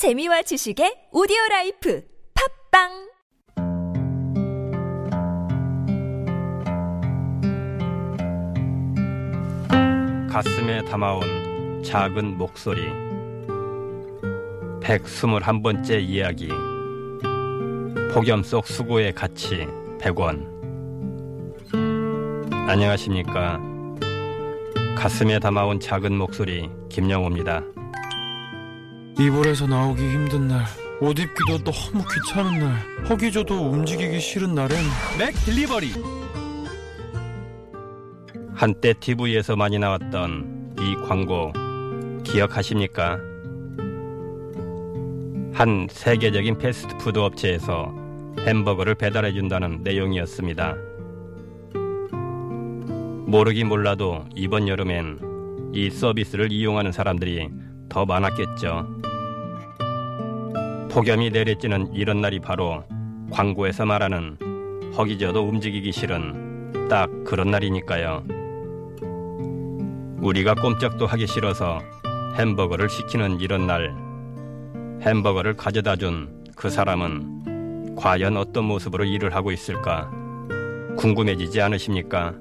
재미와 지식의 오디오라이프 팝빵 가슴에 담아온 작은 목소리 121번째 이야기 폭염 속 수고의 가치 100원. 안녕하십니까. 가슴에 담아온 작은 목소리 김영호입니다. 이불에서 나오기 힘든 날, 옷 입기도 너무 귀찮은 날, 허기져도 움직이기 싫은 날엔 맥 딜리버리. 한때 TV에서 많이 나왔던 이 광고 기억하십니까? 한 세계적인 패스트푸드 업체에서 햄버거를 배달해준다는 내용이었습니다. 모르긴 몰라도 이번 여름엔 이 서비스를 이용하는 사람들이 더 많았겠죠. 폭염이 내리쬐는 이런 날이 바로 광고에서 말하는 허기져도 움직이기 싫은 딱 그런 날이니까요. 우리가 꼼짝도 하기 싫어서 햄버거를 시키는 이런 날, 햄버거를 가져다 준 그 사람은 과연 어떤 모습으로 일을 하고 있을까 궁금해지지 않으십니까?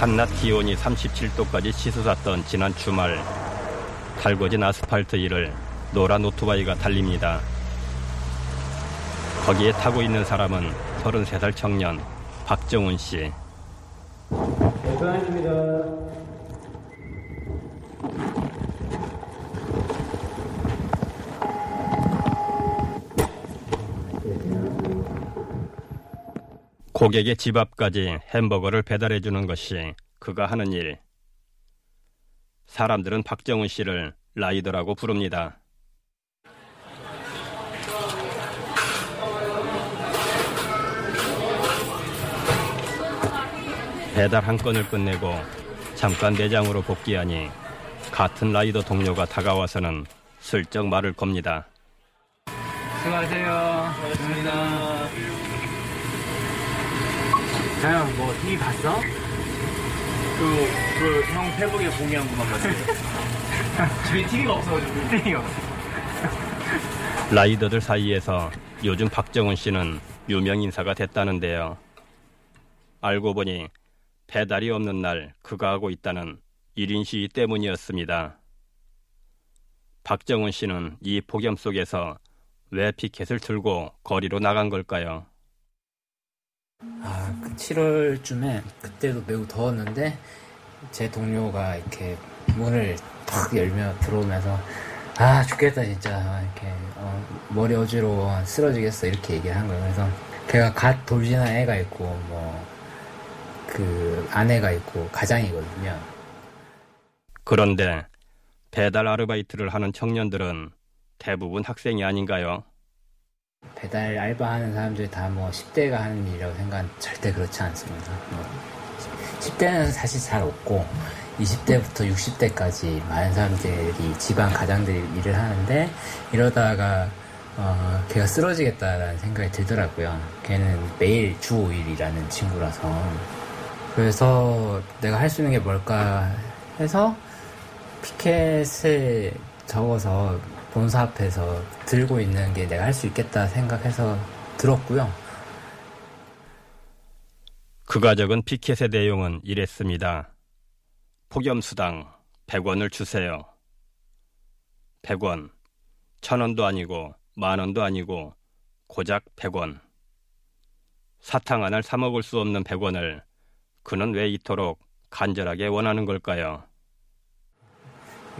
한낮 기온이 37도까지 치솟았던 지난 주말, 달궈진 아스팔트 위를 노란 오토바이가 달립니다. 거기에 타고 있는 사람은 33살 청년 박정훈 씨. 대단입니다. 고객의 집 앞까지 햄버거를 배달해주는 것이 그가 하는 일. 사람들은 박정훈 씨를 라이더라고 부릅니다. 배달 한 건을 끝내고 잠깐 매장으로 복귀하니 같은 라이더 동료가 다가와서는 슬쩍 말을 겁니다. 수고하세요. 수고하셨습니다. 형, 뭐 TV 봤어? 그 형 페북에 공유한 것만 봤어요. 집에 TV가 없어가지고. TV가 없어. 라이더들 사이에서 요즘 박정훈 씨는 유명 인사가 됐다는데요. 알고 보니 배달이 없는 날 그가 하고 있다는 1인 시위 때문이었습니다. 박정훈 씨는 이 폭염 속에서 왜 피켓을 들고 거리로 나간 걸까요? 그 7월쯤에 그때도 매우 더웠는데 제 동료가 이렇게 문을 탁 열며 들어오면서 죽겠다 진짜 이렇게 머리 어지러워 쓰러지겠어 이렇게 얘기를 한 거예요. 그래서 걔가 갓 돌진한 애가 있고 그 아내가 있고 가장이거든요. 그런데 배달 아르바이트를 하는 청년들은 대부분 학생이 아닌가요? 배달 알바하는 사람들이 다 10대가 하는 일이라고 생각하면 절대 그렇지 않습니다. 10대는 사실 잘 없고 20대부터 60대까지 많은 사람들이 집안 가장들이 일을 하는데 이러다가 걔가 쓰러지겠다라는 생각이 들더라고요. 걔는 매일 주 5일이라는 친구라서 그래서 내가 할 수 있는 게 뭘까 해서 피켓을 적어서 본사 앞에서 들고 있는 게 내가 할 수 있겠다 생각해서 들었고요. 그가 적은 피켓의 내용은 이랬습니다. 폭염수당 100원을 주세요. 100원, 1000원도 아니고 만원도 아니고 고작 100원. 사탕 하나를 사 먹을 수 없는 100원을 그는 왜 이토록 간절하게 원하는 걸까요?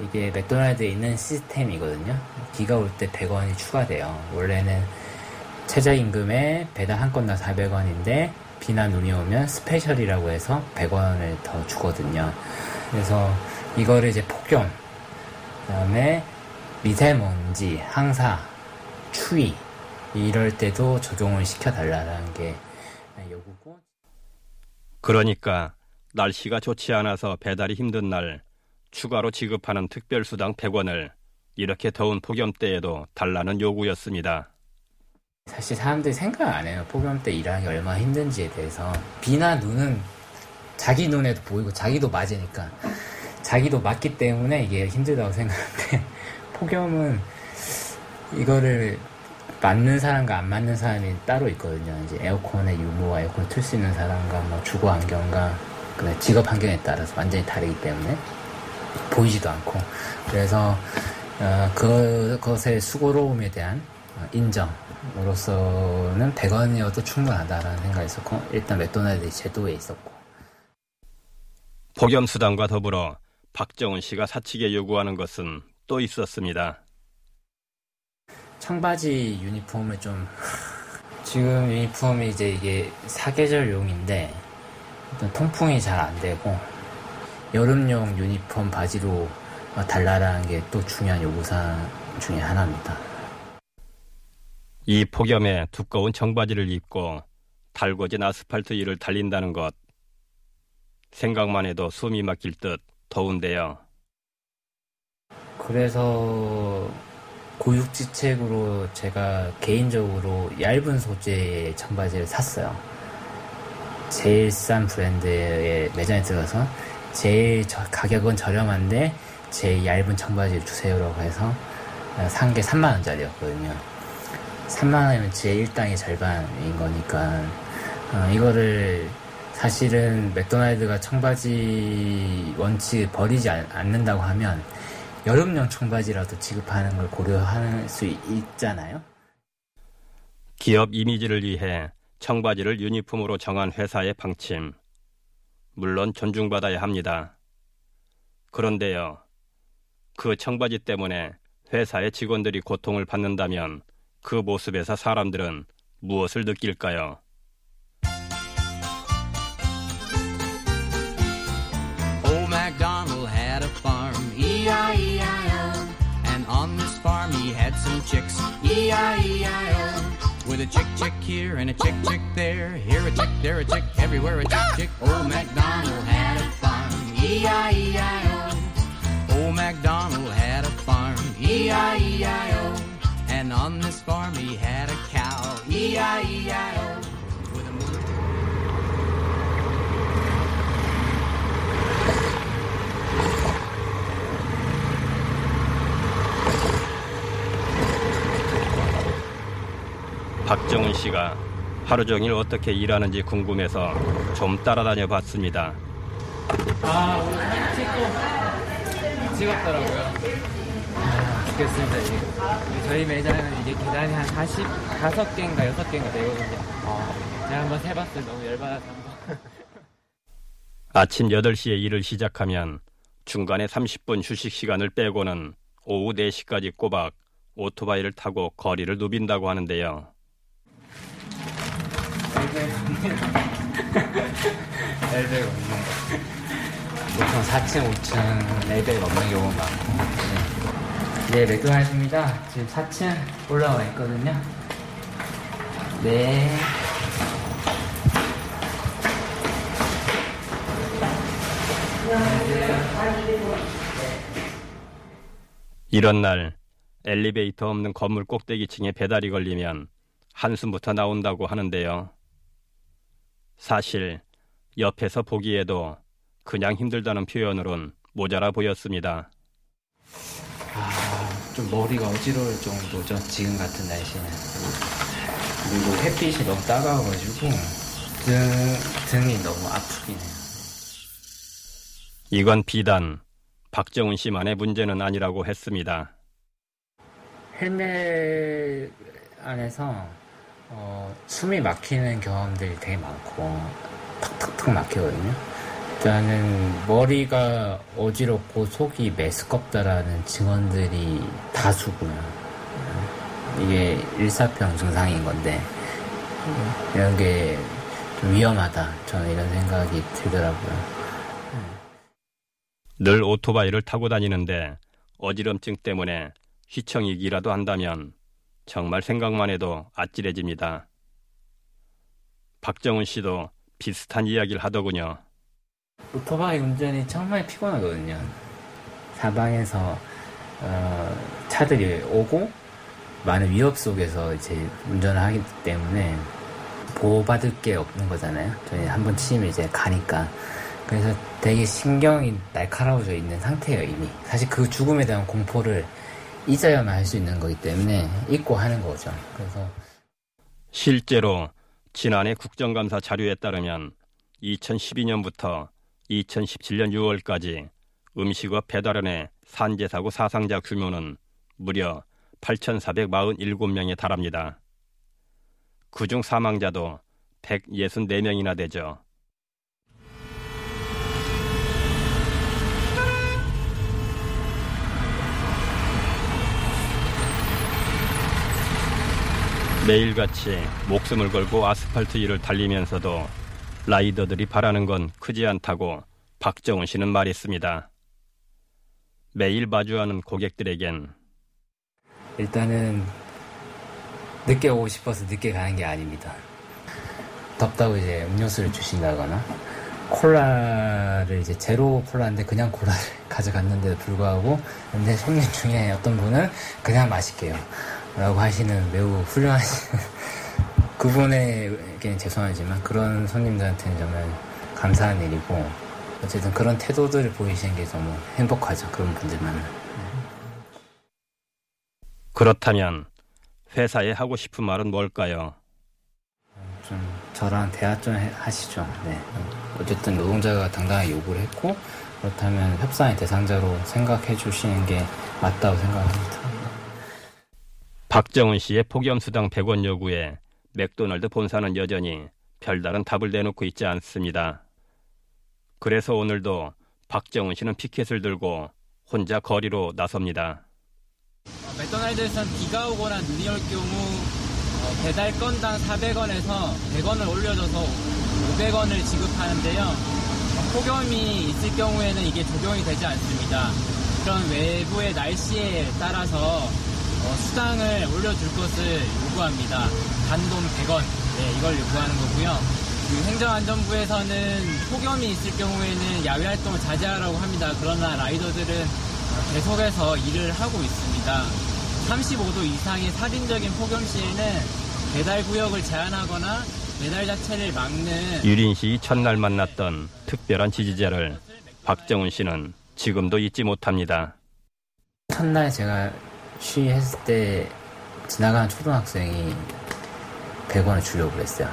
이게 맥도날드에 있는 시스템이거든요. 비가 올 때 100원이 추가돼요. 원래는 최저임금에 배달 한 건당 400원인데 비나 눈이 오면 스페셜이라고 해서 100원을 더 주거든요. 그래서 이거를 이제 폭염, 그다음에 미세먼지, 황사, 추위 이럴 때도 적용을 시켜달라는 게 요구고. 그러니까 날씨가 좋지 않아서 배달이 힘든 날 추가로 지급하는 특별수당 100원을 이렇게 더운 폭염 때에도 달라는 요구였습니다. 사실 사람들이 생각 안 해요. 폭염 때 일하는 게 얼마나 힘든지에 대해서. 비나 눈은 자기 눈에도 보이고 자기도 맞으니까, 자기도 맞기 때문에 이게 힘들다고 생각하는데, 폭염은 이거를 맞는 사람과 안 맞는 사람이 따로 있거든요. 이제 에어컨의 유무와 에어컨을 틀 수 있는 사람과 뭐 주거 환경과 직업 환경에 따라서 완전히 다르기 때문에 보이지도 않고, 그래서 그것의 수고로움에 대한 인정으로서는 100원이어도 충분하다라는 생각이 있었고, 일단 맥도날드 제도에 있었고. 폭염수당과 더불어 박정훈 씨가 사측에 요구하는 것은 또 있었습니다. 청바지 유니폼을 좀, 지금 유니폼이 이제 이게 사계절용인데 일단 통풍이 잘 안 되고 여름용 유니폼 바지로 달라라는 게 또 중요한 요구사항 중에 하나입니다. 이 폭염에 두꺼운 청바지를 입고 달궈진 아스팔트 위를 달린다는 것, 생각만 해도 숨이 막힐 듯 더운데요. 그래서 고육지책으로 제가 개인적으로 얇은 소재의 청바지를 샀어요. 제일 싼 브랜드의 매장에 들어가서 제일 가격은 저렴한데 제일 얇은 청바지를 주세요라고 해서 산 게 3만원짜리였거든요. 3만원이면 제 일당의 절반인 거니까, 이거를 사실은 맥도날드가 청바지 원칙 버리지 않는다고 하면 여름용 청바지라도 지급하는 걸 고려할 수 있잖아요. 기업 이미지를 위해 청바지를 유니폼으로 정한 회사의 방침, 물론 존중받아야 합니다. 그런데요, 그 청바지 때문에 회사의 직원들이 고통을 받는다면 그 모습에서 사람들은 무엇을 느낄까요? Some chicks, E-I-E-I-O. With a chick, chick here and a chick, chick there. Here a chick, there a chick, everywhere a chick, chick. Old MacDonald had a farm, E-I-E-I-O. Old MacDonald had a farm, E-I-E-I-O. And on this farm he had a cow, E-I-E-I-O. 박정훈 씨가 하루 종일 어떻게 일하는지 궁금해서 좀 따라다녀 봤습니다. 오늘 사진 찍고 찍었더라고요. 죽겠습니다, 이게. 저희 매장은 이제 계단이 한 45개인가 6개인가 되거든요. 제가 한번 세봤어요. 너무 열받아서 한번. 아침 8시에 일을 시작하면 중간에 30분 휴식 시간을 빼고는 오후 4시까지 꼬박 오토바이를 타고 거리를 누빈다고 하는데요. 엘베가 없는 거. 보통 4층, 5층 엘베가 없는 경우가 많고. 네, 맥도날드입니다. 지금 4층 올라와 있거든요. 네. 이런 날 엘리베이터 없는 건물 꼭대기층에 배달이 걸리면 한숨부터 나온다고 하는데요. 사실 옆에서 보기에도 그냥 힘들다는 표현으론 모자라 보였습니다. 좀 머리가 어지러울 정도죠, 지금 같은 날씨는. 그리고 햇빛이 너무 따가워가지고 등이 너무 아프긴 해요. 이건 비단 박정훈 씨만의 문제는 아니라고 했습니다. 헬멧 안에서 숨이 막히는 경험들이 되게 많고 턱턱턱 막히거든요. 일단은 머리가 어지럽고 속이 메스껍다라는 증언들이 다수고요. 이게 일사병 증상인 건데 이런 게 좀 위험하다, 저는 이런 생각이 들더라고요. 늘 오토바이를 타고 다니는데 어지럼증 때문에 휘청이기라도 한다면 정말 생각만 해도 아찔해집니다. 박정훈 씨도 비슷한 이야기를 하더군요. 오토바이 운전이 정말 피곤하거든요. 사방에서 차들이 오고 많은 위협 속에서 이제 운전을 하기 때문에 보호받을 게 없는 거잖아요. 저희 한번 치면 이제 가니까. 그래서 되게 신경이 날카로워져 있는 상태예요, 이미. 사실 그 죽음에 대한 공포를 잊어야만 할 수 있는 거기 때문에 잊고 하는 거죠. 그래서 실제로 지난해 국정감사 자료에 따르면 2012년부터 2017년 6월까지 음식업 배달원의 산재사고 사상자 규모는 무려 8,447명에 달합니다. 그중 사망자도 164명이나 되죠. 매일같이 목숨을 걸고 아스팔트 위를 달리면서도 라이더들이 바라는 건 크지 않다고 박정훈 씨는 말했습니다. 매일 마주하는 고객들에겐 일단은 늦게 오고 싶어서 늦게 가는 게 아닙니다. 덥다고 이제 음료수를 주신다거나 콜라를 이제 제로 콜라인데 그냥 콜라를 가져갔는데도 불구하고 근데 손님 중에 어떤 분은 그냥 마실게요 라고 하시는 매우 훌륭하신 그분에게는 죄송하지만 그런 손님들한테는 정말 감사한 일이고 어쨌든 그런 태도들을 보이시는 게 너무 행복하죠. 그런 분들만은. 그렇다면 회사에 하고 싶은 말은 뭘까요? 좀 저랑 대화 좀 하시죠. 네. 어쨌든 노동자가 당당하게 요구를 했고 그렇다면 협상의 대상자로 생각해 주시는 게 맞다고 생각합니다. 박정훈 씨의 폭염수당 100원 요구에 맥도날드 본사는 여전히 별다른 답을 내놓고 있지 않습니다. 그래서 오늘도 박정훈 씨는 피켓을 들고 혼자 거리로 나섭니다. 맥도날드에서는 비가 오거나 눈이 올 경우 배달 건당 400원에서 100원을 올려줘서 500원을 지급하는데요. 폭염이 있을 경우에는 이게 적용이 되지 않습니다. 그런 외부의 날씨에 따라서 수당을 올려줄 것을 요구합니다. 단돈 100원, 네, 이걸 요구하는 거고요. 그 행정안전부에서는 폭염이 있을 경우에는 야외 활동을 자제하라고 합니다. 그러나 라이더들은 계속해서 일을 하고 있습니다. 35도 이상의 살인적인 폭염 시에는 배달 구역을 제한하거나 배달 자체를 막는 유린 씨 첫날 만났던 특별한 지지자를 박정훈 씨는 지금도 잊지 못합니다. 첫날 제가 취했을 때 지나가는 초등학생이 100원을 주려고 그랬어요.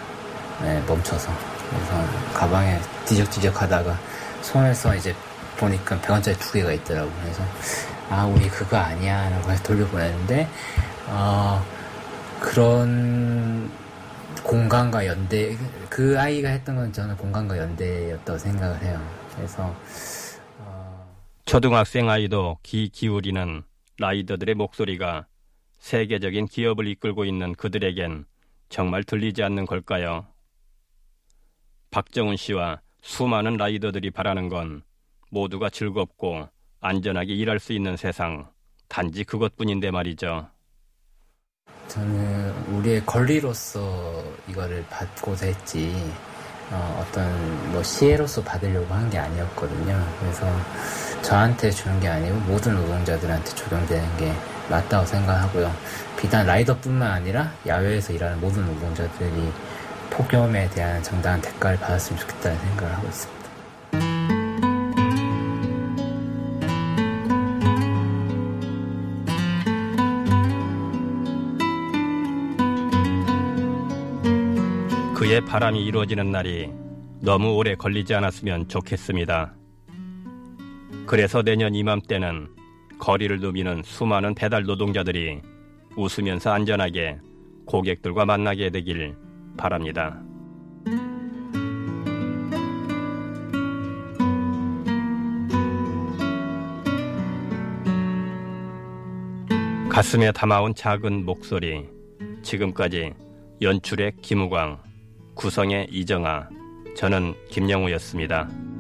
네, 멈춰서. 그래서 가방에 뒤적뒤적 하다가 손에서 이제 보니까 100원짜리 2개가 있더라고요. 그래서 아, 우리 그거 아니야 라고 해서 돌려보냈는데 그런 공감과 연대, 그 아이가 했던 건 저는 공감과 연대였다고 생각을 해요. 그래서 초등학생 아이도 귀 기울이는 라이더들의 목소리가 세계적인 기업을 이끌고 있는 그들에겐 정말 들리지 않는 걸까요? 박정훈 씨와 수많은 라이더들이 바라는 건 모두가 즐겁고 안전하게 일할 수 있는 세상, 단지 그것뿐인데 말이죠. 저는 우리의 권리로서 이거를 받고자 했지 어떤 뭐 시혜로서 받으려고 한 게 아니었거든요. 그래서 저한테 주는 게 아니고 모든 노동자들한테 적용되는 게 맞다고 생각하고요. 비단 라이더뿐만 아니라 야외에서 일하는 모든 노동자들이 폭염에 대한 정당한 대가를 받았으면 좋겠다는 생각을 하고 있습니다. 그의 바람이 이루어지는 날이 너무 오래 걸리지 않았으면 좋겠습니다. 그래서 내년 이맘때는 거리를 누비는 수많은 배달 노동자들이 웃으면서 안전하게 고객들과 만나게 되길 바랍니다. 가슴에 담아온 작은 목소리, 지금까지 연출의 김우광, 구성의 이정아, 저는 김영우였습니다.